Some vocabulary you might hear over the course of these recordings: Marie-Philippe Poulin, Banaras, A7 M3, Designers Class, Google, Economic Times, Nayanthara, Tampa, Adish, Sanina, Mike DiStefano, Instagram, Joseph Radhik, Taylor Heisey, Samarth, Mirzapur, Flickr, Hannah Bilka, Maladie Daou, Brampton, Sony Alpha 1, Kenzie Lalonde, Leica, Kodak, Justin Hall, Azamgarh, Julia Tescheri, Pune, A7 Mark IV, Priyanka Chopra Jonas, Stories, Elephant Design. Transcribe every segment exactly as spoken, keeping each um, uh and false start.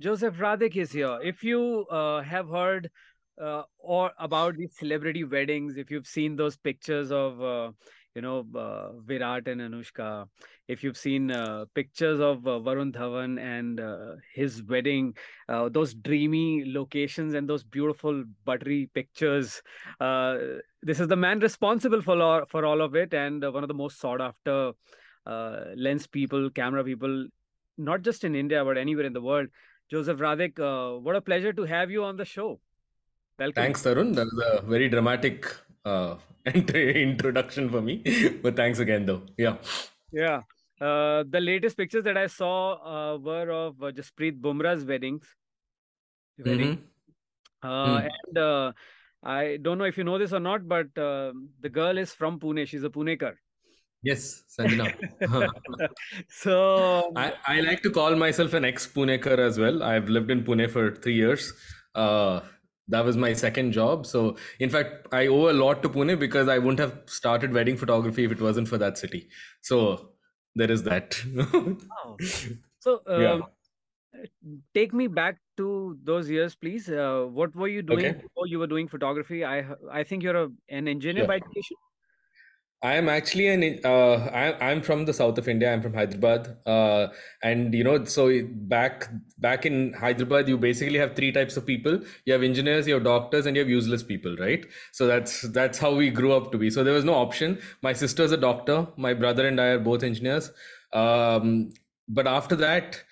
Joseph Radhik is here. If you uh, have heard uh, or about these celebrity weddings, if you've seen those pictures of, uh, you know, uh, Virat and Anushka, if you've seen uh, pictures of uh, Varun Dhawan and uh, his wedding, uh, those dreamy locations and those beautiful buttery pictures, uh, this is the man responsible for all, for all of it, and uh, one of the most sought after uh, lens people, camera people, not just in India, but anywhere in the world. Joseph Radhik, uh, what a pleasure to have you on the show. Welcome. Thanks, Tarun. That was a very dramatic uh, introduction for me. But thanks again, though. Yeah. Yeah. Uh, the latest pictures that I saw uh, were of uh, Jasprit Bumrah's weddings. Wedding. Mm-hmm. uh, mm. And uh, I don't know if you know this or not, but uh, the girl is from Pune. She's a Punekar. Yes, Sanina. So I, I like to call myself an ex-Punekar as well. I've lived in Pune for three years. Uh, that was my second job. So in fact, I owe a lot to Pune because I wouldn't have started wedding photography if it wasn't for that city. So there is that. Wow. So um, yeah. Take me back to those years, please. Uh, what were you doing okay. before you were doing photography? I I think you're a, an engineer yeah. by education. I am actually an uh, I, I'm from the south of India. I'm from Hyderabad, uh, and you know, so back back in Hyderabad, you basically have three types of people. You have engineers, you have doctors, and you have useless people, right? So that's that's how we grew up to be. So there was no option. My sister's a doctor. My brother and I are both engineers. Um, but after that,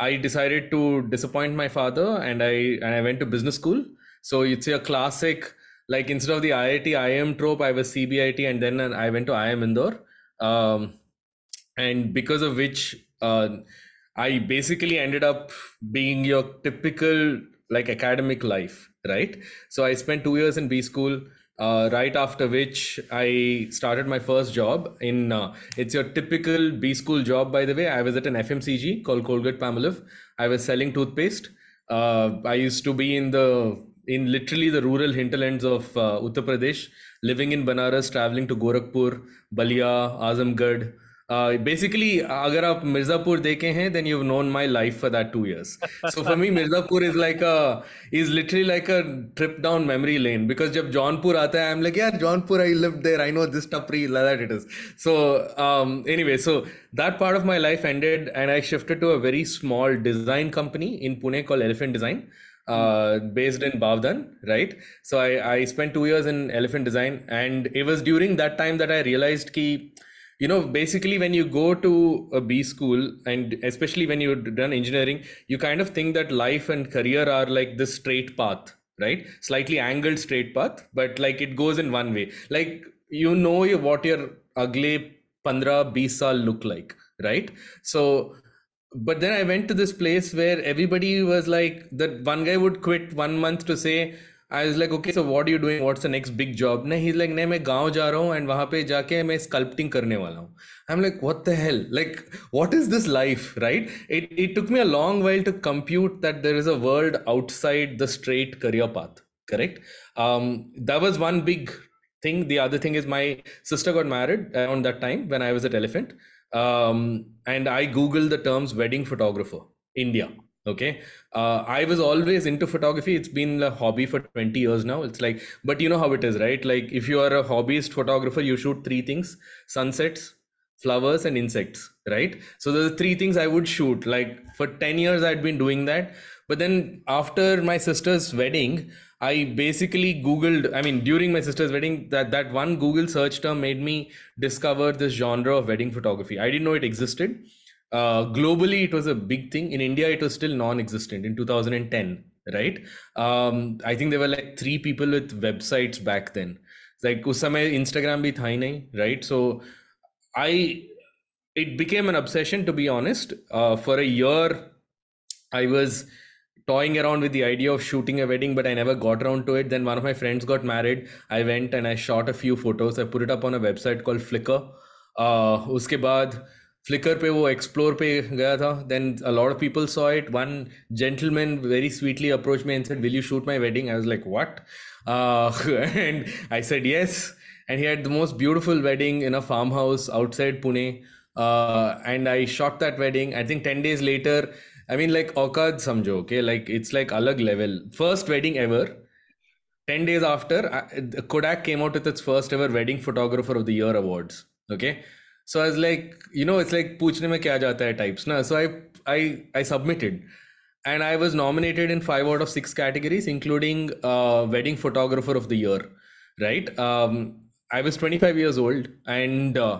I decided to disappoint my father, and I and I went to business school. So it's a classic. Like instead of the I I T, I I M trope, I was C B I T, and then I went to I I M Indore. Um, and because of which, uh, I basically ended up being your typical like academic life, right? So I spent two years in B school, uh, right after which I started my first job in, uh, it's your typical B school job, by the way. I was at an F M C G called Colgate-Palmolive. I was selling toothpaste. Uh, I used to be in the in literally the rural hinterlands of uh, Uttar Pradesh, living in Banaras, traveling to Gorakhpur, Balia, Azamgarh. Uh, basically, agar aap Mirzapur dekhe hain, then you've known my life for that two years. So for me, Mirzapur is like a, is literally like a trip down memory lane, because jab Jaunpur aata hai, I'm like, yeah, Jaunpur, I lived there. I know this tapri, like that it is. So um, anyway, so that part of my life ended and I shifted to a very small design company in Pune called Elephant Design. Uh, based in Bhavdan, right? So I, I spent two years in Elephant Design, and it was during that time that I realized ki, you know, basically when you go to a B school, and especially when you've done engineering, you kind of think that life and career are like this straight path, right? Slightly angled straight path, but like it goes in one way. Like, you know what your agle fifteen twenty saal look like, right? So but then I went to this place where everybody was like, that one guy would quit one month to say, I was like, okay, so what are you doing? What's the next big job? No, he's like, no, I'm going to village and I'm going to sculpting karne wala hu. I'm like, what the hell? Like, what is this life, right? It, it took me a long while to compute that there is a world outside the straight career path, correct? Um, that was one big thing. The other thing is my sister got married around that time when I was at Elephant. Um, and I Googled the terms wedding photographer, India. Okay. Uh, I was always into photography. It's been a hobby for twenty years now. It's like, but you know how it is, right? Like if you are a hobbyist photographer, you shoot three things, sunsets, flowers, and insects, right? So those are three things I would shoot. Like for ten years, I'd been doing that. But then after my sister's wedding, I basically Googled, I mean, during my sister's wedding, that, that one Google search term made me discover this genre of wedding photography. I didn't know it existed. Uh, globally, it was a big thing. In India, it was still non-existent in two thousand ten, right? Um, I think there were like three people with websites back then. Like, us samay Instagram bhi tha hi nahi, right? So I, it became an obsession, to be honest. Uh, for a year, I was toying around with the idea of shooting a wedding, but I never got around to it. Then one of my friends got married. I went and I shot a few photos. I put it up on a website called Flickr. Uh, uske baad Flickr pe wo explore pe gaya tha. Then a lot of people saw it. One gentleman very sweetly approached me and said, will you shoot my wedding? I was like, what? Uh, and I said, yes. And he had the most beautiful wedding in a farmhouse outside Pune. Uh, and I shot that wedding. I think ten days later, I mean, like औकात समझो, okay? Like it's like अलग level. First wedding ever. Ten days after, Kodak came out with its first ever wedding photographer of the year awards. Okay, so I was like, you know, it's like पूछने में क्या जाता है types ना. So I I I submitted, and I was nominated in five out of six categories, including uh, wedding photographer of the year. Right? Um, I was twenty-five years old, and uh,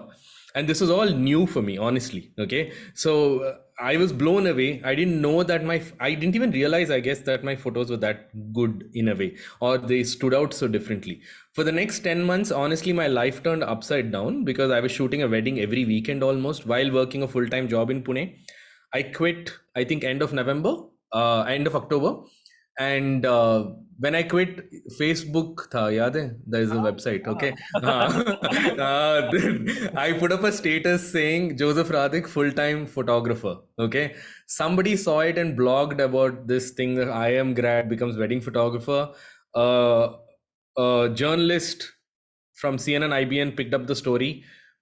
and this was all new for me, honestly. Okay, so uh, I was blown away. I didn't know that my I didn't even realize, I guess, that my photos were that good in a way, or they stood out so differently. For the next ten months, honestly, my life turned upside down because I was shooting a wedding every weekend almost while working a full-time job in Pune. I quit, I think, end of November, uh, end of October. And uh, when I quit, Facebook tha, yaad hai? There is a oh, website, okay? Oh. uh, then I put up a status saying, Joseph Radhik, full-time photographer, okay? Somebody saw it and blogged about this thing that I I M grad becomes wedding photographer. Uh, a journalist from C N N I B N picked up the story,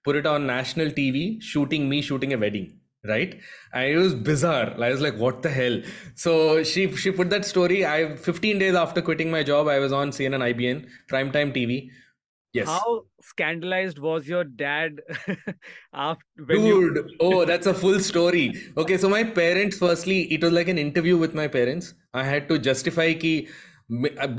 put it on national T V, shooting me shooting a wedding. Right? And it was bizarre. I was like, what the hell? So she she put that story. I fifteen days after quitting my job, I was on C N N I B N, primetime T V. Yes. How scandalized was your dad? after when Dude, you... oh, that's a full story. Okay, so my parents, firstly, it was like an interview with my parents. I had to justify ki,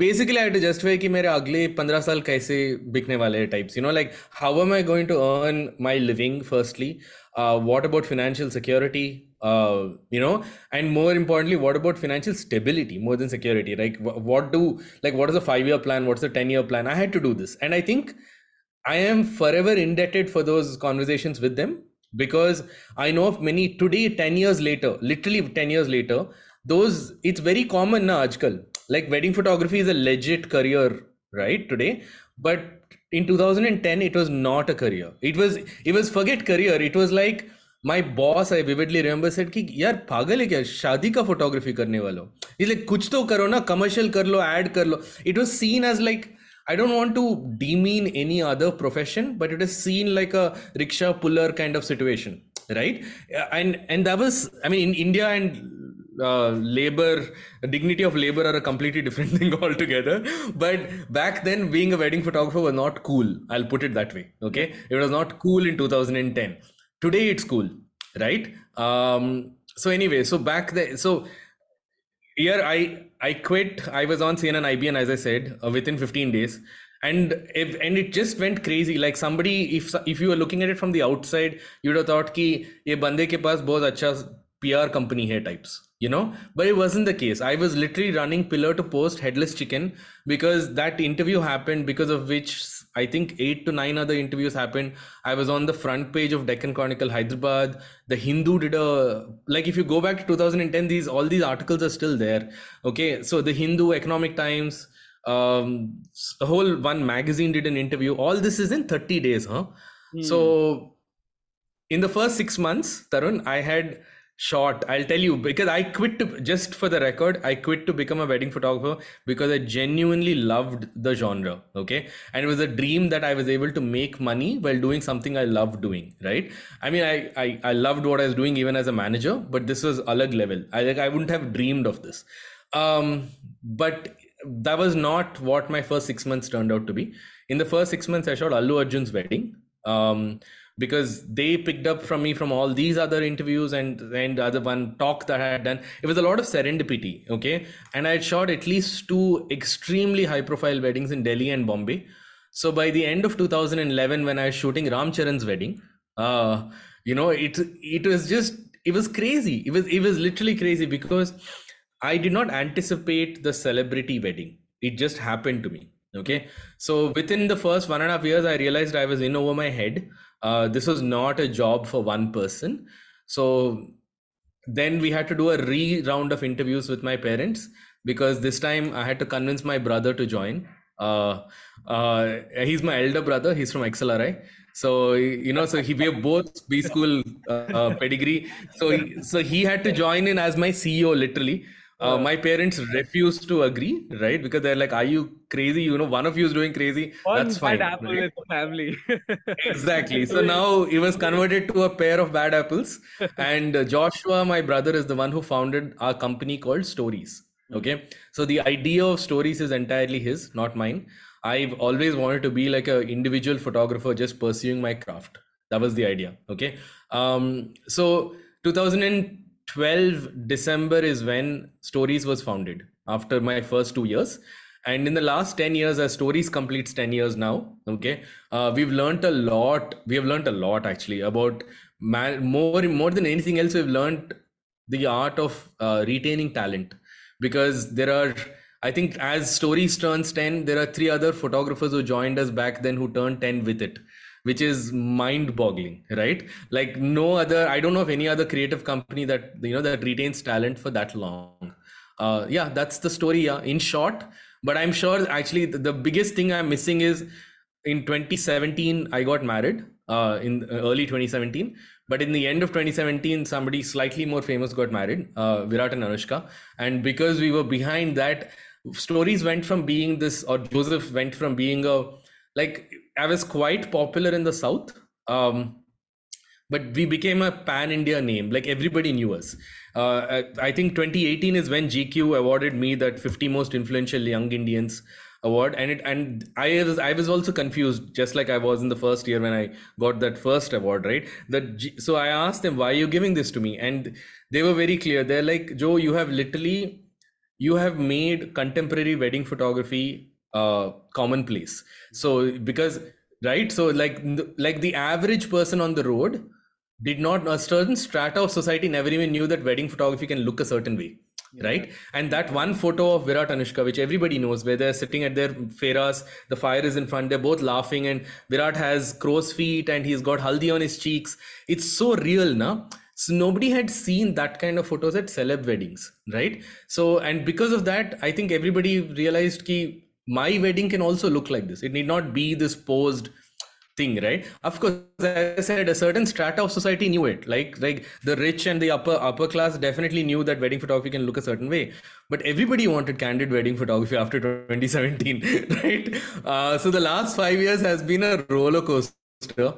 basically I had to justify ki mere agle fifteen saal kaise bikne wale hai types. You know, like, how am I going to earn my living, firstly? Uh, what about financial security, uh, you know, and more importantly, what about financial stability more than security? Like, what do, like, what is a five year plan? What's a ten year plan? I had to do this. And I think I am forever indebted for those conversations with them, because I know of many today, ten years later, literally ten years later, those, it's very common na aajkal, like wedding photography is a legit career, right, today, but in two thousand ten, it was not a career. It was, it was forget career. It was like my boss, I vividly remember, said ki, yaar pagal hai kya, shaadi ka photography karne wale ho. He's like, kuch to karo na, commercial kar lo, ad kar lo. It was seen as like, I don't want to demean any other profession, but it is seen like a rickshaw puller kind of situation, right? And and that was, I mean, in India and Uh, labor, dignity of labor are a completely different thing altogether. But back then, being a wedding photographer was not cool. I'll put it that way. Okay. It was not cool in two thousand ten. Today it's cool. Right. Um, so anyway, so back then, so here I, I quit. I was on C N N I B N, as I said, uh, within fifteen days. And if, and it just went crazy. Like somebody, if, if you were looking at it from the outside, you'd have thought ki, ye bande ke paas bahut acha P R company hai types. You know, but it wasn't the case. I was literally running pillar to post, headless chicken, because that interview happened, because of which I think eight to nine other interviews happened. I was on the front page of Deccan Chronicle, Hyderabad. The Hindu did a, like, if you go back to two thousand ten, these, all these articles are still there. Okay. So the Hindu, Economic Times, um, a whole one magazine did an interview. All this is in thirty days. Huh? Mm. So in the first six months, Tarun, I had short, I'll tell you, because I quit to, just for the record, I quit to become a wedding photographer because I genuinely loved the genre. Okay. And it was a dream that I was able to make money while doing something I loved doing. Right. I mean, I, I, I loved what I was doing even as a manager, but this was alag level. I like, I wouldn't have dreamed of this. Um, but that was not what my first six months turned out to be. In the first six months, I shot Allu Arjun's wedding. Um, because they picked up from me from all these other interviews and and other one talk that I had done. It was a lot of serendipity, okay? And I had shot at least two extremely high profile weddings in Delhi and Bombay. So by the end of two thousand eleven, when I was shooting Ram Charan's wedding, uh, you know, it it was just, it was crazy. It was, it was literally crazy because I did not anticipate the celebrity wedding. It just happened to me, okay? So within the first one and a half years, I realized I was in over my head. Uh, this was not a job for one person. So then we had to do a re-round of interviews with my parents, because this time I had to convince my brother to join. Uh, uh, he's my elder brother. He's from X L R I. So, you know, so he, we have both B school uh, uh, pedigree. So, so he had to join in as my C E O, literally. Uh, my parents refused to agree, right? Because they're like, are you crazy? You know, one of you is doing crazy. One That's fine. Bad apple right? is the family. Exactly. So now it was converted to a pair of bad apples. And uh, Joshua, my brother, is the one who founded our company called Stories. Okay. So the idea of Stories is entirely his, not mine. I've always wanted to be like an individual photographer, just pursuing my craft. That was the idea. Okay. Um, so twenty twelve December is when Stories was founded after my first two years. And in the last ten years, as Stories completes ten years now, okay, uh, we've learned a lot. We have learned a lot actually about man, more, more than anything else. We've learned the art of uh, retaining talent, because there are, I think as Stories turns ten, there are three other photographers who joined us back then who turned ten with it, which is mind boggling, right? Like no other, I don't know of any other creative company that, you know, that retains talent for that long. Uh, yeah, that's the story uh, in short, but I'm sure actually the, the biggest thing I'm missing is in twenty seventeen, I got married uh, in early twenty seventeen, but in the end of twenty seventeen, somebody slightly more famous got married, uh, Virat and Anushka. And because we were behind that, Stories went from being this, or Joseph went from being a, like, I was quite popular in the South, um, but we became a pan-India name, like everybody knew us. Uh, I, I think twenty eighteen is when G Q awarded me that fifty most influential young Indians award. And it, and I was, I was also confused, just like I was in the first year when I got that first award, right? That G, so I asked them, why are you giving this to me? And they were very clear. They're like, Joe, you have literally, you have made contemporary wedding photography uh commonplace. So because right so like like the average person on the road did not, a certain strata of society never even knew that wedding photography can look a certain way. Yeah. Right. And that one photo of Virat Anushka, which everybody knows, where they're sitting at their feras, the fire is in front, they're both laughing, and Virat has crow's feet and he's got haldi on his cheeks. It's so real na. So nobody had seen that kind of photos at celeb weddings, right? So, and because of that, I think everybody realized ki my wedding can also look like this. It need not be this posed thing, right? Of course, as I said, a certain strata of society knew it. Like, like the rich and the upper upper class definitely knew that wedding photography can look a certain way. But everybody wanted candid wedding photography after twenty seventeen, right? Uh, so the last five years has been a roller coaster.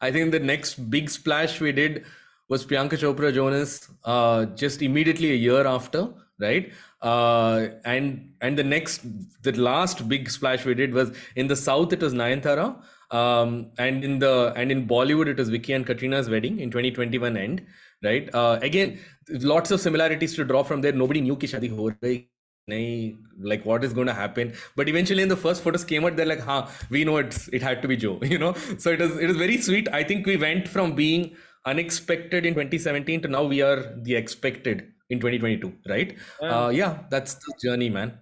I think the next big splash we did was Priyanka Chopra Jonas, uh, just immediately a year after. Right. Uh, and and the next, the last big splash we did was in the South, it was Nayanthara. Um, and in the and in Bollywood, it was Vicky and Katrina's wedding in twenty twenty-one end. Right. Uh, again, lots of similarities to draw from there. Nobody knew ki shadi ho rahi nahi, like what is going to happen. But eventually in the first photos came out, they're like, ha, we know it's, it had to be Joe, you know. So it is, it is very sweet. I think we went from being unexpected in twenty seventeen to now we are the expected in twenty twenty-two, right? Um, uh, yeah, that's the journey, man.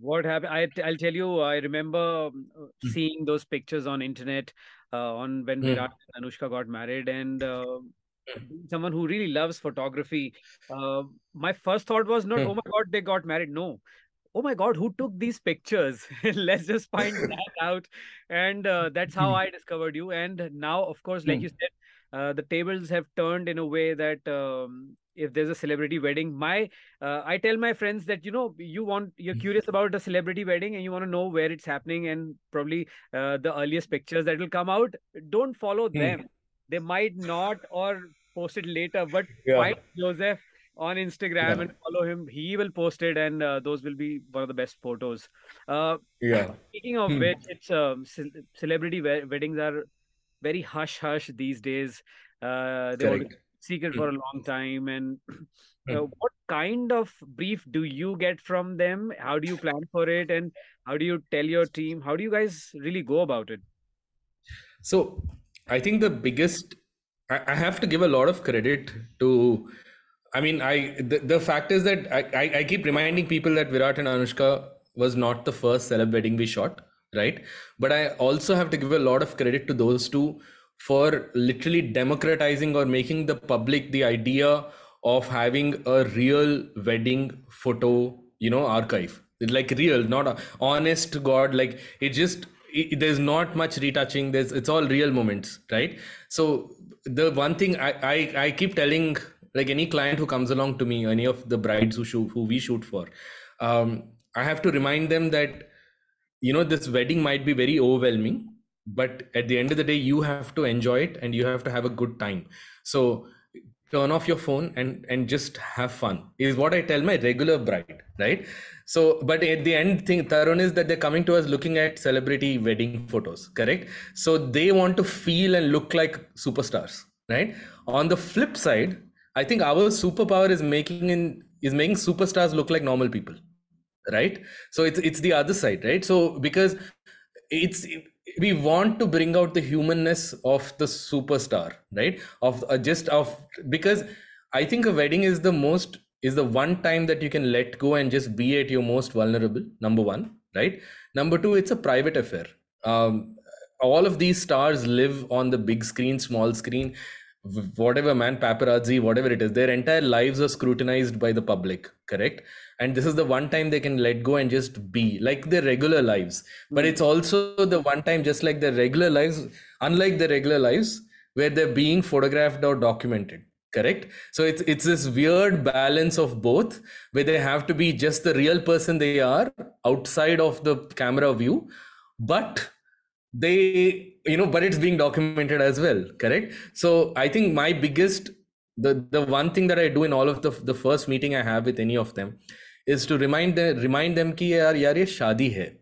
What happened? I, I'll tell you, I remember mm. seeing those pictures on internet uh, on when mm. Virat and Anushka got married, and uh, someone who really loves photography. Uh, my first thought was not, mm. oh my God, they got married. No. Oh my God, who took these pictures? Let's just find that out. And uh, that's how mm. I discovered you. And now, of course, like mm. you said, Uh, the tables have turned in a way that um, if there's a celebrity wedding, my uh, I tell my friends that, you know, you want, you're curious about a celebrity wedding and you want to know where it's happening and probably uh, the earliest pictures that will come out. Don't follow them. Mm. They might not or post it later, but yeah. find Joseph on Instagram yeah. and follow him. He will post it and uh, those will be one of the best photos. Uh, yeah. Speaking of mm. which, it's um, ce celebrity we weddings are very hush hush these days. Uh, they were secret for a long time. And uh, what kind of brief do you get from them? How do you plan for it? And how do you tell your team? How do you guys really go about it? So I think the biggest, I, I have to give a lot of credit to, I mean, I, the, the fact is that I, I, I keep reminding people that Virat and Anushka was not the first celeb wedding we shot. Right. But I also have to give a lot of credit to those two for literally democratizing or making the public the idea of having a real wedding photo, you know, archive. Like real, not a, honest to God, like it just, it, there's not much retouching. There's, it's all real moments. Right. So the one thing I, I, I keep telling Like any client who comes along to me, any of the brides who shoot, who we shoot for, um, I have to remind them that, you know, this wedding might be very overwhelming, but at the end of the day, you have to enjoy it and you have to have a good time. So turn off your phone and, and just have fun is what I tell my regular bride, right? So, but at the end thing, Tarun, is that they're coming to us looking at celebrity wedding photos, correct? So they want to feel and look like superstars, right? On the flip side, I think our superpower is making in, is making superstars look like normal people, right? So it's, it's the other side, right? So because it's, it, we want to bring out the humanness of the superstar, right? Of uh, just of, because I think a wedding is the most, is the one time that you can let go and just be at your most vulnerable, number one, right? Number two, it's a private affair. Um, all of these stars live on the big screen, small screen, whatever, man, paparazzi, whatever it is, their entire lives are scrutinized by the public, correct? And this is the one time they can let go and just be like their regular lives. But it's also the one time, just like their regular lives, unlike their regular lives, where they're being photographed or documented, correct? So it's, it's this weird balance of both, where they have to be just the real person they are outside of the camera view, but they, you know, but it's being documented as well, correct? So I think my biggest, the, the one thing that I do in all of the, the first meeting I have with any of them is to remind them, remind them ki yaar, yaar, ye shadi hai.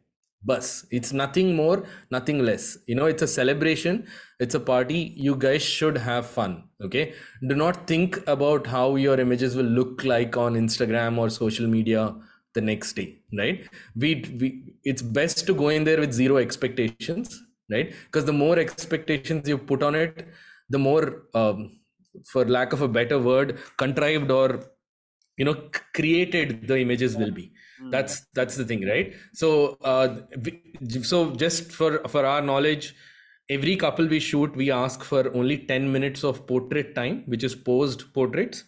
Bas, it's nothing more, nothing less. You know, it's a celebration. It's a party. You guys should have fun. Okay. Do not think about how your images will look like on Instagram or social media the next day, right? We, we, it's best to go in there with zero expectations, right? Because the more expectations you put on it, the more, um, for lack of a better word, contrived or, you know, created the images will be. That's, that's the thing, right? So, uh, so just for, for our knowledge, every couple we shoot, we ask for only ten minutes of portrait time, which is posed portraits.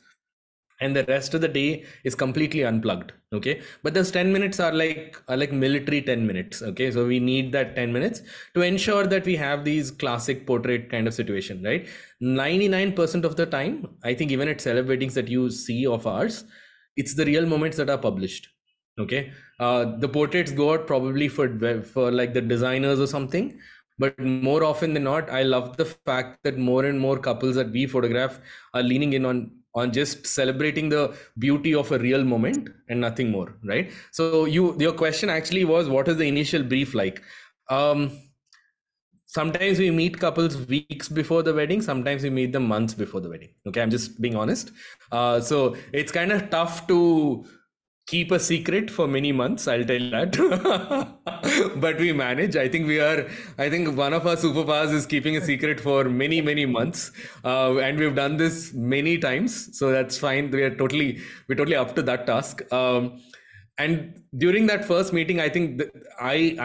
And the rest of the day is completely unplugged. Okay. But those ten minutes are like, are like military ten minutes. Okay. So we need that ten minutes to ensure that we have these classic portrait kind of situation, right? ninety-nine percent of the time, I think even at celeb weddings that you see of ours, it's the real moments that are published. Okay. Uh, the portraits go out probably for, for like the designers or something, but more often than not, I love the fact that more and more couples that we photograph are leaning in on on just celebrating the beauty of a real moment and nothing more, right? So you, your question actually was, what is the initial brief like? Um, sometimes we meet couples weeks before the wedding. Sometimes we meet them months before the wedding. Okay. I'm just being honest. Uh, so it's kind of tough to keep a secret for many months. I'll tell you that, but we manage. I think we are, I think one of our superpowers is keeping a secret for many, many months. Uh, and we've done this many times. So that's fine. We are totally, we're totally up to that task. Um, and during that first meeting, I think I,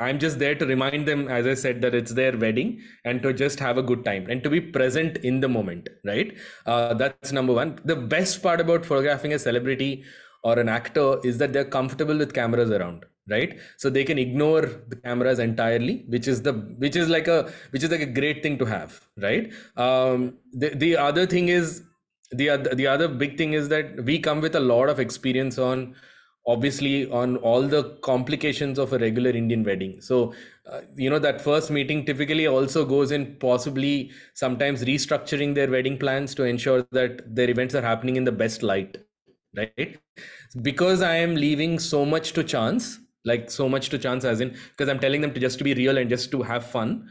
I, I'm just there to remind them, as I said, that it's their wedding and to just have a good time and to be present in the moment. Right. Uh, that's number one. The best part about photographing a celebrity or an actor is that they're comfortable with cameras around, right? So they can ignore the cameras entirely, which is the, which is like a, which is like a great thing to have, right? Um, the, the other thing is, the, the other big thing is that we come with a lot of experience on, obviously on all the complications of a regular Indian wedding. So, uh, you know, that first meeting typically also goes in possibly sometimes restructuring their wedding plans to ensure that their events are happening in the best light. Right? Because I am leaving so much to chance, like so much to chance as in, because I'm telling them to just to be real and just to have fun.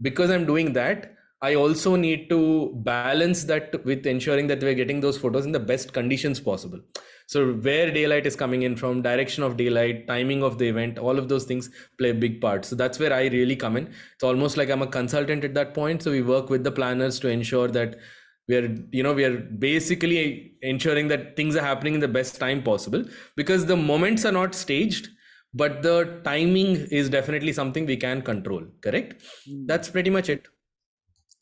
Because I'm doing that, I also need to balance that with ensuring that we're getting those photos in the best conditions possible. So where daylight is coming in from, direction of daylight, timing of the event, all of those things play a big part. So that's where I really come in. It's almost like I'm a consultant at that point. So we work with the planners to ensure that we are, you know, we are basically ensuring that things are happening in the best time possible, because the moments are not staged, but the timing is definitely something we can control. Correct. That's pretty much it.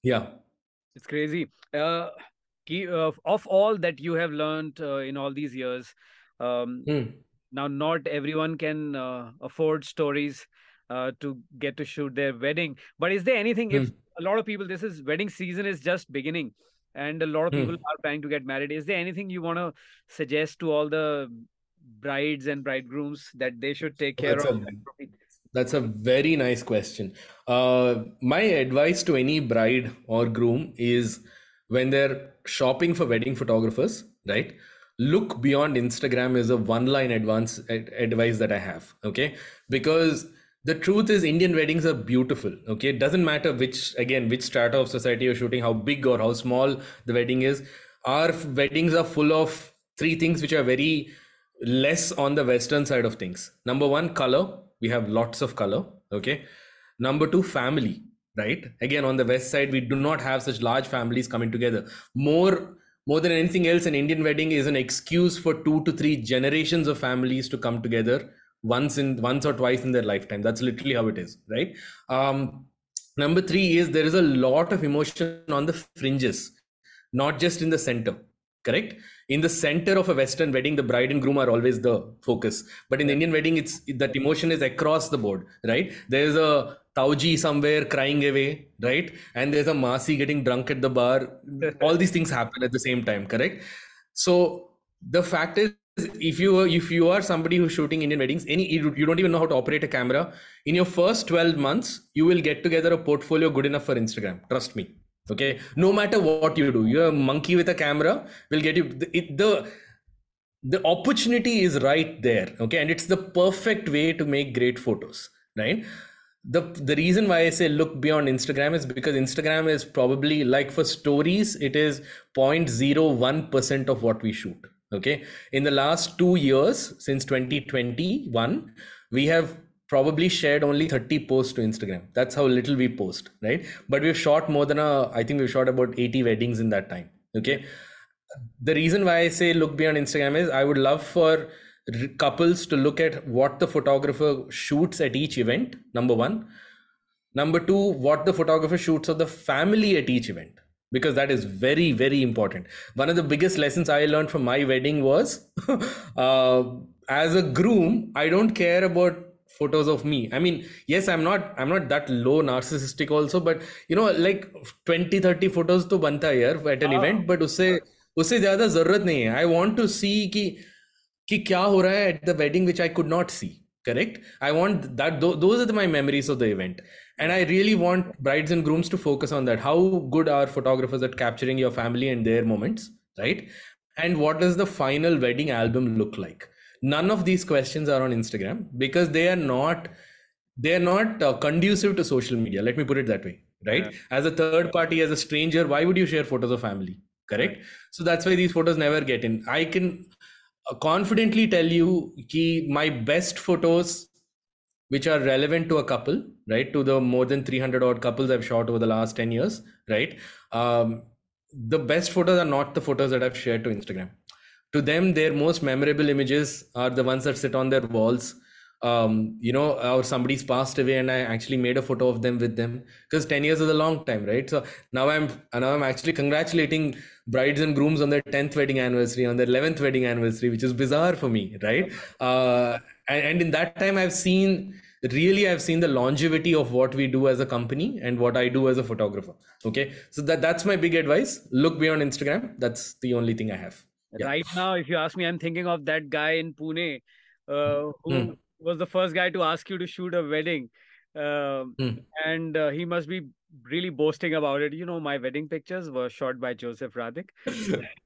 Yeah. It's crazy. Uh, of all that you have learned uh, in all these years, um, mm. now not everyone can uh, afford Stories uh, to get to shoot their wedding, but is there anything, mm. if a lot of people, this is wedding season is just beginning. and a lot of people hmm. are planning to get married. Is there anything you want to suggest to all the brides and bridegrooms that they should take care that's of? A, that's a very nice question. Uh, my advice to any bride or groom is when they're shopping for wedding photographers, right? Look beyond Instagram is a one-line advance ad- advice that I have, okay? Because the truth is Indian weddings are beautiful, okay? It doesn't matter which, again, which strata of society you're shooting, how big or how small the wedding is. Our weddings are full of three things which are very less on the Western side of things. Number one, color. We have lots of color, okay? Number two, family, right? Again, on the West side, we do not have such large families coming together. More More than anything else, an Indian wedding is an excuse for two to three generations of families to come together once in once or twice in their lifetime. That's literally how it is, right? Um, number three is there is a lot of emotion on the fringes, not just in the center, correct? In the center of a Western wedding, the bride and groom are always the focus. But in the Indian wedding, it's that emotion is across the board, right? There's a Tauji somewhere crying away, right? And there's a Masi getting drunk at the bar. All these things happen at the same time, correct? So the fact is, if you are, if you are somebody who's shooting Indian weddings, any you don't even know how to operate a camera, in your first twelve months, you will get together a portfolio good enough for Instagram. Trust me, okay? No matter what you do, you're a monkey with a camera will get you... The, it, the, the opportunity is right there, okay? And it's the perfect way to make great photos, right? The the reason why I say look beyond Instagram is because Instagram is probably like for stories, it is zero point zero one percent of what we shoot. Okay. In the last two years, since twenty twenty-one, we have probably shared only thirty posts to Instagram. That's how little we post, right? But we've shot more than a, I think we've shot about eighty weddings in that time. Okay. The reason why I say look beyond Instagram is I would love for couples to look at what the photographer shoots at each event, number one. Number two, what the photographer shoots of the family at each event, because that is very, very important. One of the biggest lessons I learned from my wedding was, uh, as a groom, I don't care about photos of me. I mean, yes, I'm not, I'm not that low narcissistic also, but you know, like twenty, thirty photos to banta hai at an oh. event, but usse, usse zyada zarurat nahi hai. I want to see ki, कि क्या हो रहा है at the wedding which I could not see, correct? I want that, those are my memories of the event. And I really want brides and grooms to focus on that. How good are photographers at capturing your family and their moments, right? And what does the final wedding album look like? None of these questions are on Instagram because they are not, they are not uh, conducive to social media. Let me put it that way, right? Yeah. As a third party, as a stranger, why would you share photos of family, correct? Right. So that's why these photos never get in. I can confidently tell you ki my best photos which are relevant to a couple, right, to the more than three hundred odd couples I've shot over the last ten years, right, um, the best photos are not the photos that I've shared to Instagram. To them, their most memorable images are the ones that sit on their walls, um, you know, or somebody's passed away and I actually made a photo of them with them, because ten years is a long time, right? So now I'm now I'm actually congratulating brides and grooms on their tenth wedding anniversary, on their eleventh wedding anniversary, which is bizarre for me, right? Uh, and, and in that time, I've seen, really, I've seen the longevity of what we do as a company and what I do as a photographer. Okay. So that, that's my big advice. Look beyond Instagram. That's the only thing I have. Yeah. Right now, if you ask me, I'm thinking of that guy in Pune, uh, who mm. was the first guy to ask you to shoot a wedding. Uh, mm. And uh, he must be really boasting about it. You know, my wedding pictures were shot by Joseph Radhik,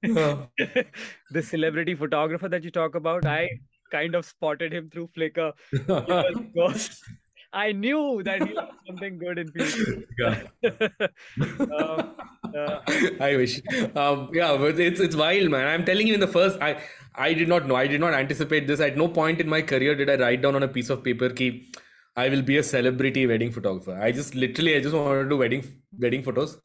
the celebrity photographer that you talk about. I kind of spotted him through Flickr. I knew that he was something good in future. um, uh, I wish. Um, yeah, but it's it's wild, man. I'm telling you, in the first, I I did not know. I did not anticipate this. At no point in my career did I write down on a piece of paper ki I will be a celebrity wedding photographer. I just literally, I just wanted to do wedding, wedding photos.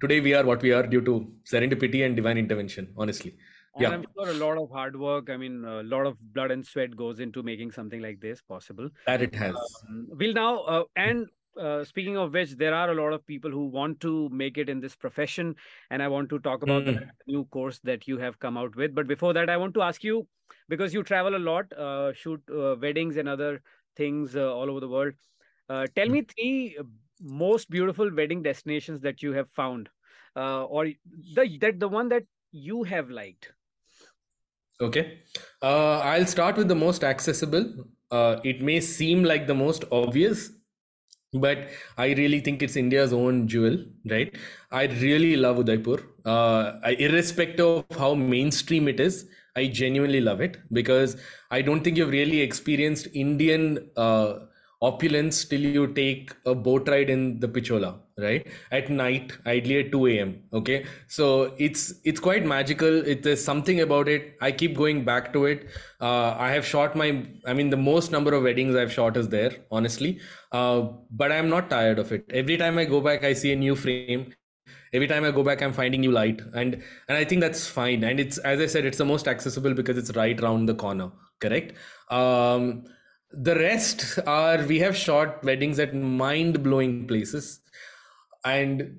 Today we are what we are due to serendipity and divine intervention, honestly. And yeah. I'm sure a lot of hard work. I mean, a lot of blood and sweat goes into making something like this possible. That it has. Um, we'll now, uh, and uh, speaking of which, there are a lot of people who want to make it in this profession. And I want to talk about mm. the new course that you have come out with. But before that, I want to ask you, because you travel a lot, uh, shoot uh, weddings and other things uh, all over the world. Uh, tell me three most beautiful wedding destinations that you have found uh, or the that the one that you have liked? Okay, uh, I'll start with the most accessible. Uh, it may seem like the most obvious, but I really think it's India's own jewel, right? I really love Udaipur. Uh, I, irrespective of how mainstream it is, I genuinely love it because I don't think you've really experienced Indian uh, opulence till you take a boat ride in the Pichola, right? At night, ideally at two a m Okay, so it's it's quite magical. It, there's something about it. I keep going back to it. Uh, I have shot my, I mean, the most number of weddings I've shot is there, honestly. Uh, but I'm not tired of it. Every time I go back, I see a new frame. Every time I go back, I'm finding new light, and and I think that's fine. And it's, as I said, it's the most accessible because it's right round the corner. Correct. Um, the rest are, we have shot weddings at mind-blowing places, and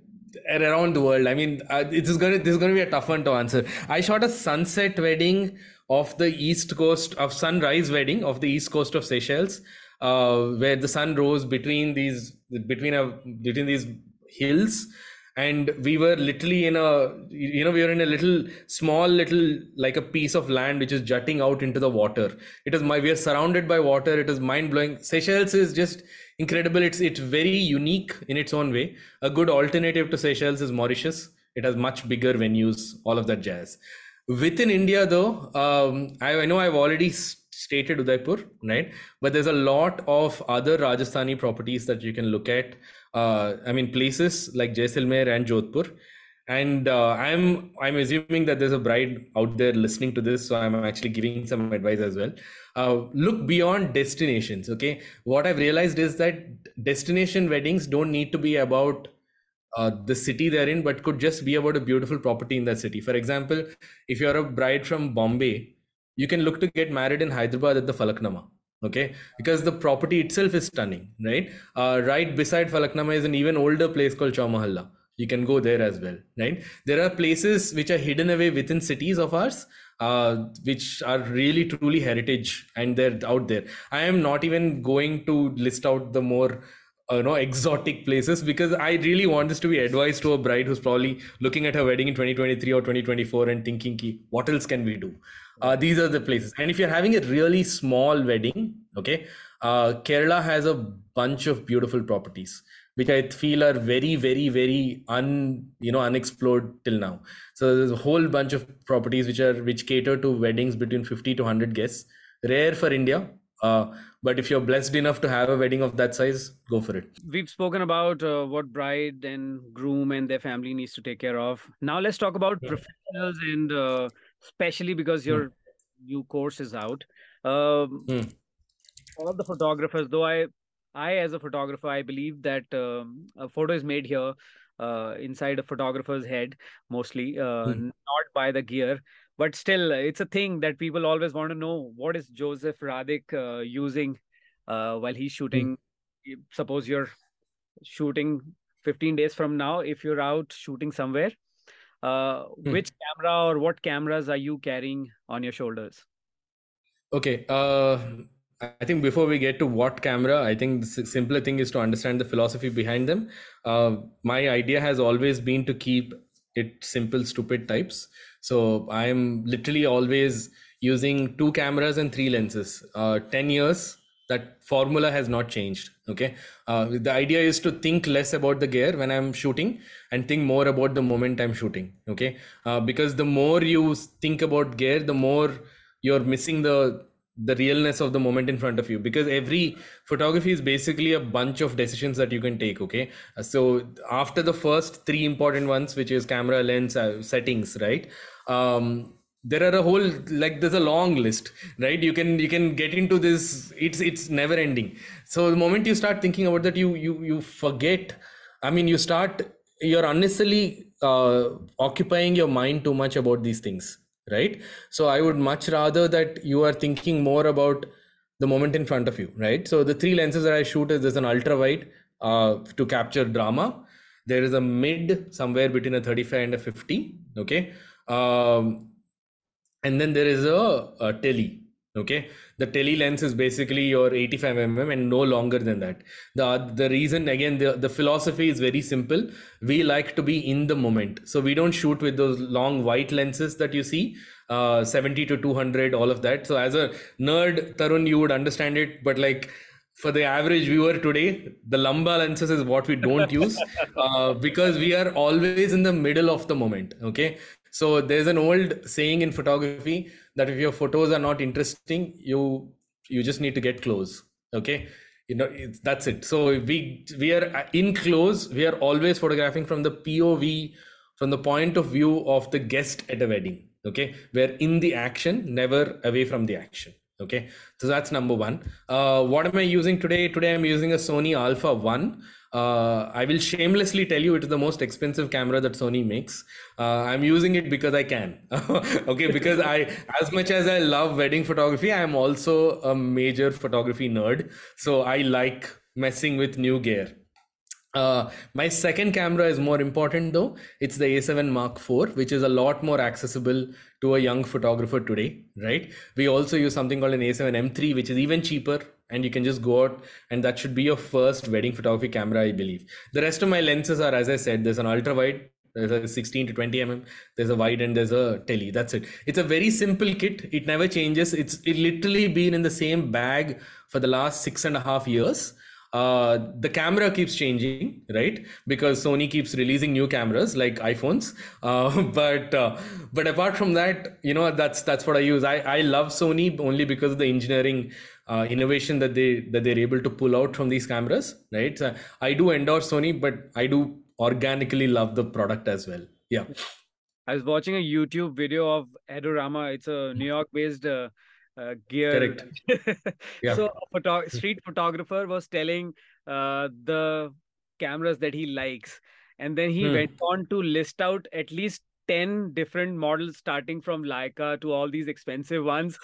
around the world. I mean, uh, it is gonna this is gonna be a tough one to answer. I shot a sunset wedding of the east coast of sunrise wedding of the east coast of Seychelles, uh, where the sun rose between these between a between these hills. And we were literally in a, you know, we were in a little small, little like a piece of land which is jutting out into the water. It is my, we are surrounded by water. It is mind blowing. Seychelles is just incredible. It's, it's very unique in its own way. A good alternative to Seychelles is Mauritius. It has much bigger venues, all of that jazz. Within India though, um, I, I know I've already stated Udaipur, right? But there's a lot of other Rajasthani properties that you can look at. Uh, I mean, places like Jaisalmer and Jodhpur, and uh, I'm I'm assuming that there's a bride out there listening to this, so I'm actually giving some advice as well. Uh, look beyond destinations, okay? What I've realized is that destination weddings don't need to be about uh, the city they're in, but could just be about a beautiful property in that city. For example, if you're a bride from Bombay, you can look to get married in Hyderabad at the Falaknama. Okay, because the property itself is stunning, right? Uh, right beside Falaknama is an even older place called Chaumahalla. You can go there as well, right? There are places which are hidden away within cities of ours, uh, which are really truly heritage, and they're out there. I am not even going to list out the more uh, you know, exotic places because I really want this to be advice to a bride who's probably looking at her wedding in twenty twenty-three or twenty twenty-four and thinking, ki, what else can we do? Uh, these are the places. And if you're having a really small wedding, okay, uh, Kerala has a bunch of beautiful properties, which I feel are very, very, very un, you know, unexplored till now. So there's a whole bunch of properties which are, which cater to weddings between fifty to one hundred guests, rare for India. Uh, but if you're blessed enough to have a wedding of that size, go for it. We've spoken about uh, what bride and groom and their family needs to take care of. Now let's talk about yeah. professionals and, uh, especially because your mm. new course is out. Um, mm. All of the photographers, though I, I as a photographer, I believe that um, a photo is made here uh, inside a photographer's head, mostly, uh, mm. not by the gear. But still, it's a thing that people always want to know. What is Joseph Radhik uh, using uh, while he's shooting? Mm. Suppose you're shooting fifteen days from now, if you're out shooting somewhere. Uh, which hmm. camera or what cameras are you carrying on your shoulders? Okay. Uh, I think before we get to what camera, I think the simpler thing is to understand the philosophy behind them. Uh, my idea has always been to keep it simple, stupid types. So I'm literally always using two cameras and three lenses. Uh, ten years, that formula has not changed. Okay. Uh, the idea is to think less about the gear when I'm shooting and think more about the moment I'm shooting. Okay. Uh, because the more you think about gear, the more you're missing the, the realness of the moment in front of you, because every photography is basically a bunch of decisions that you can take. Okay. So after the first three important ones, which is camera, lens, uh, settings, right. Um, There are a whole, like there's a long list, right? You can, you can get into this, it's, it's never ending. So the moment you start thinking about that, you, you, you forget, I mean, you start, you're unnecessarily uh, occupying your mind too much about these things, right? So I would much rather that you are thinking more about the moment in front of you, right? So the three lenses that I shoot is there's an ultra wide uh, to capture drama. There is a mid somewhere between a thirty-five and a fifty. Okay. Um, And then there is a, a tele, Okay, the tele lens is basically your eighty-five millimeter and no longer than that. The the reason, again, the, the philosophy is very simple. We like to be in the moment. So we don't shoot with those long white lenses that you see, uh, seventy to two hundred, all of that. So as a nerd, Tarun, you would understand it, but like for the average viewer today, the lumbar lenses is what we don't use uh, because we are always in the middle of the moment. Okay. So there's an old saying in photography that if your photos are not interesting, you you just need to get close. Okay, you know, it's, that's it. So we we are in close. We are always photographing from the P O V, from the point of view of the guest at a wedding. Okay, we're in the action, never away from the action. Okay, so that's number one. Uh, what am I using today? Today I'm using a Sony Alpha one. Uh, I will shamelessly tell you it is the most expensive camera that Sony makes. Uh, I'm using it because I can. Okay, because I, as much as I love wedding photography, I am also a major photography nerd. So I like messing with new gear. Uh, my second camera is more important though. It's the A seven Mark four, which is a lot more accessible to a young photographer today, right? We also use something called an A seven M three, which is even cheaper. And you can just go out, and that should be your first wedding photography camera, I believe. The rest of my lenses are, as I said, there's an ultra wide, there's a sixteen to twenty millimeter, there's a wide, and there's a tele. That's it. It's a very simple kit. It never changes. It's it literally been in the same bag for the last six and a half years. Uh, the camera keeps changing, right? Because Sony keeps releasing new cameras like iPhones. Uh, but uh, but apart from that, you know, that's that's what I use. I, I love Sony only because of the engineering uh, innovation that they that they're able to pull out from these cameras, right? So I do endorse Sony, but I do organically love the product as well. Yeah. I was watching a YouTube video of Adorama. It's a New York-based Uh... Uh, gear. Correct. Yeah. So a photo street photographer was telling uh, the cameras that he likes, and then he hmm. went on to list out at least ten different models, starting from Leica to all these expensive ones.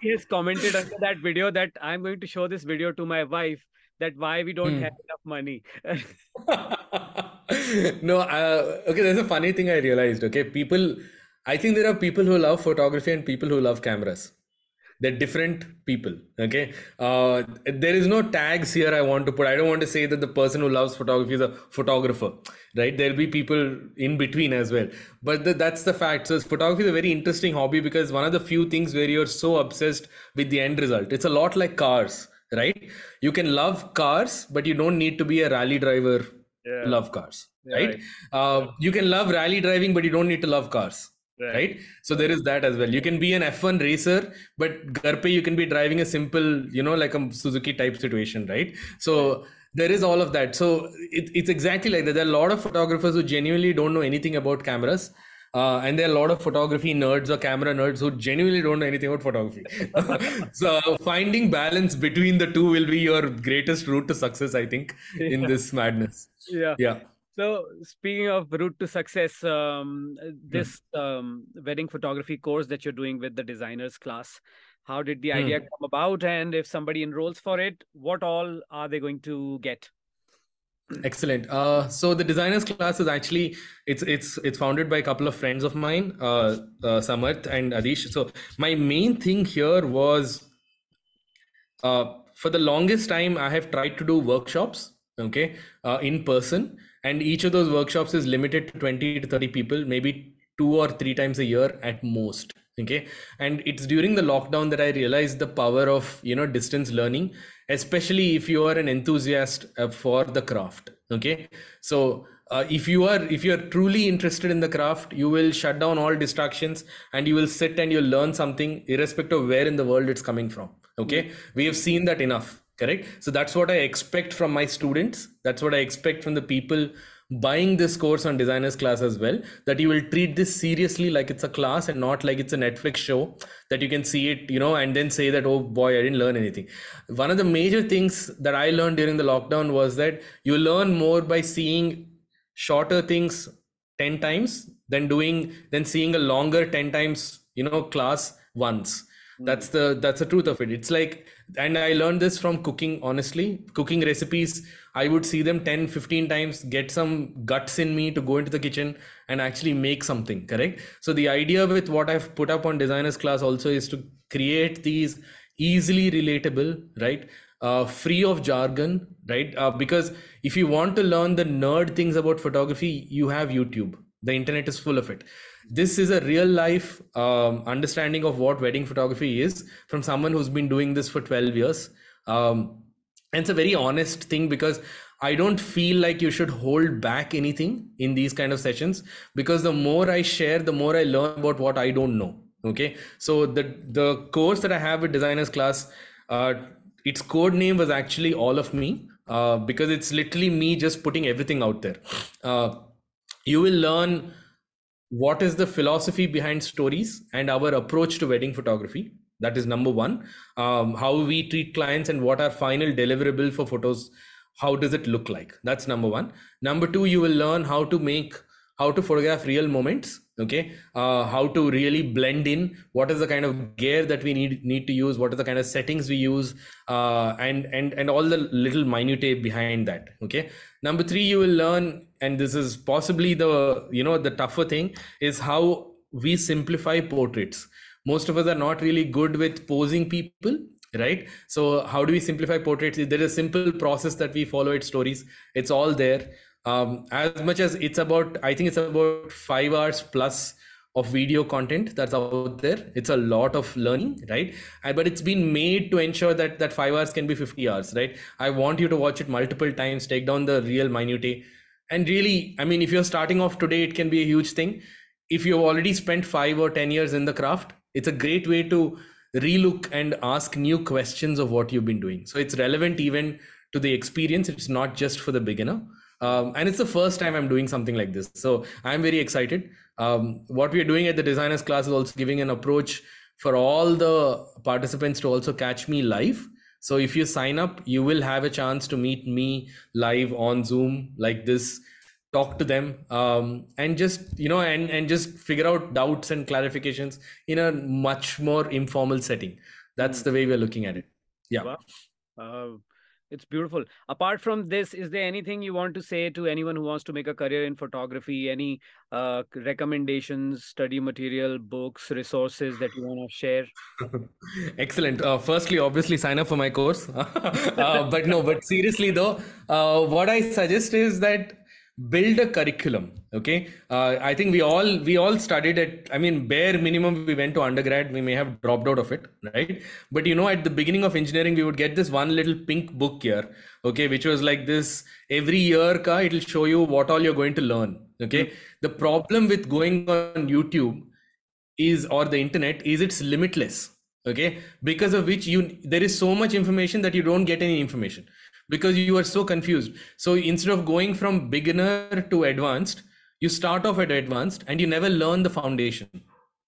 He has commented under that video that I'm going to show this video to my wife, that why we don't hmm. have enough money. No, uh, okay, there's a funny thing I realized. Okay, people, I think there are people who love photography and people who love cameras. They're different people. Okay. Uh, there is no tags here I want to put. I don't want to say that the person who loves photography is a photographer, right? There'll be people in between as well, but the, that's the fact. So photography is a very interesting hobby because one of the few things where you're so obsessed with the end result. It's a lot like cars, right? You can love cars, but you don't need to be a rally driver. Yeah. To love cars, yeah, right? right. Uh, you can love rally driving, but you don't need to love cars. Right. Right, so there is that as well. You can be an F one racer, but garpe you can be driving a simple, you know, like a Suzuki type situation, right? So right. There is all of that. So it, it's exactly like that. There are a lot of photographers who genuinely don't know anything about cameras, uh, and there are a lot of photography nerds or camera nerds who genuinely don't know anything about photography. So finding balance between the two will be your greatest route to success, I think, yeah. in this madness. Yeah. Yeah. So speaking of route to success, um, this mm. um, wedding photography course that you're doing with the Designers Class, how did the mm. idea come about? And if somebody enrolls for it, what all are they going to get? Excellent. Uh, so the Designers Class is actually, it's it's it's founded by a couple of friends of mine, uh, uh, Samarth and Adish. So my main thing here was, uh, for the longest time, I have tried to do workshops, okay, uh, in person. And each of those workshops is limited to twenty to thirty people, maybe two or three times a year at most. Okay. And it's during the lockdown that I realized the power of, you know, distance learning, especially if you are an enthusiast for the craft. Okay. So uh, if you are, if you're truly interested in the craft, you will shut down all distractions and you will sit and you'll learn something irrespective of where in the world it's coming from. Okay. We have seen that enough. Correct. So that's what I expect from my students. That's what I expect from the people buying this course on Designers Class as well, that you will treat this seriously, like it's a class and not like it's a Netflix show that you can see it, you know, and then say that, oh boy, I didn't learn anything. One of the major things that I learned during the lockdown was that you learn more by seeing shorter things ten times than doing, than seeing a longer ten times, you know, class once. That's the that's the truth of it. It's like, and I learned this from cooking, honestly. Cooking recipes, I would see them ten, fifteen times, get some guts in me to go into the kitchen and actually make something, correct? So the idea with what I've put up on Designers Class also is to create these easily relatable, right? Uh, free of jargon, right? Uh, because if you want to learn the nerd things about photography, you have YouTube. The internet is full of it. This is a real life um, understanding of what wedding photography is from someone who's been doing this for twelve years. Um, and it's a very honest thing, because I don't feel like you should hold back anything in these kind of sessions, because the more I share, the more I learn about what I don't know. Okay. So the, the course that I have with Designers Class, uh, its code name was actually All of Me, uh, because it's literally me just putting everything out there. Uh, you will learn what is the philosophy behind stories and our approach to wedding photography. That is number one. Um, how we treat clients and what our final deliverable for photos, how does it look like? That's number one. Number two, you will learn how to make, how to photograph real moments. Okay. Uh, how to really blend in. What is the kind of gear that we need, need to use? What are the kind of settings we use? Uh, and, and, and all the little minutiae behind that. Okay. Number three, you will learn, and this is possibly the, you know, the tougher thing, is how we simplify portraits. Most of us are not really good with posing people, right? So how do we simplify portraits? There is a simple process that we follow at Stories. It's all there. Um, as much as it's about, I think it's about five hours plus of video content that's out there. It's a lot of learning, right? I, but it's been made to ensure that that five hours can be fifty hours, right? I want you to watch it multiple times, take down the real minutiae. And really, I mean, if you're starting off today, it can be a huge thing. If you've already spent five or ten years in the craft, it's a great way to relook and ask new questions of what you've been doing. So it's relevant even to the experience. It's not just for the beginner. Um, and it's the first time I'm doing something like this. So I'm very excited. Um, what we are doing at the Designers Class is also giving an approach for all the participants to also catch me live. So if you sign up, you will have a chance to meet me live on Zoom like this, talk to them, um, and just, you know, and, and just figure out doubts and clarifications in a much more informal setting. That's the way we're looking at it. Yeah. Wow. Uh... It's beautiful. Apart from this, is there anything you want to say to anyone who wants to make a career in photography? Any uh, recommendations, study material, books, resources that you want to share? Excellent. Uh, firstly, obviously sign up for my course. uh, but no, but seriously though, uh, what I suggest is that build a curriculum. Okay. Uh, I think we all, we all studied at, I mean, bare minimum, we went to undergrad, we may have dropped out of it. Right. But you know, at the beginning of engineering, we would get this one little pink book here. Okay. Which was like this every year, ka, it'll show you what all you're going to learn. Okay. Mm-hmm. The problem with going on YouTube is, or the internet, is it's limitless. Okay. Because of which you, there is so much information that you don't get any information, because you are so confused. So instead of going from beginner to advanced, you start off at advanced and you never learn the foundation,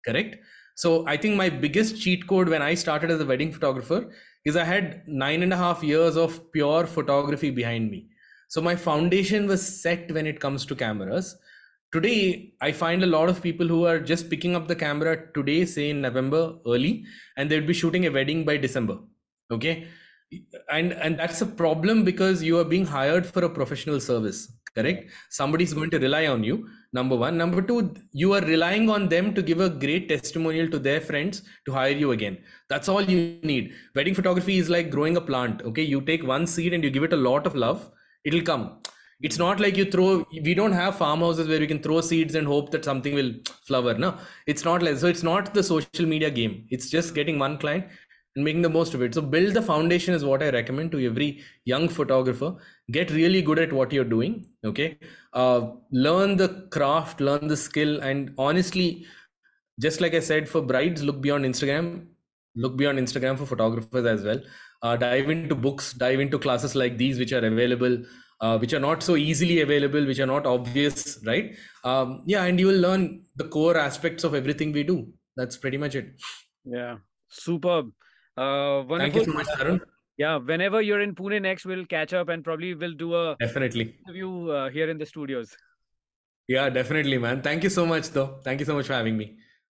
correct? So I think my biggest cheat code when I started as a wedding photographer is I had nine and a half years of pure photography behind me. So my foundation was set when it comes to cameras. Today, I find a lot of people who are just picking up the camera today, say in November early, and they'll be shooting a wedding by December, okay? And and that's a problem, because you are being hired for a professional service, correct? Somebody's going to rely on you, number one. Number two, you are relying on them to give a great testimonial to their friends to hire you again. That's all you need. Wedding photography is like growing a plant, okay? You take one seed and you give it a lot of love, it'll come. It's not like you throw, we don't have farmhouses where we can throw seeds and hope that something will flower, no? It's not like, so it's not the social media game. It's just getting one client and making the most of it. So build the foundation is what I recommend to every young photographer. Get really good at what you're doing. Okay. Uh, learn the craft, learn the skill. And honestly, just like I said, for brides, look beyond Instagram, look beyond Instagram for photographers as well. Uh, dive into books, dive into classes like these, which are available, uh, which are not so easily available, which are not obvious. Right. Um, yeah. And you will learn the core aspects of everything we do. That's pretty much it. Yeah. Superb. Uh, Thank you so much, Varun. Yeah, whenever you're in Pune next, we'll catch up and probably we'll do a definitely interview uh, here in the studios. Yeah, definitely, man. Thank you so much, though. Thank you so much for having me.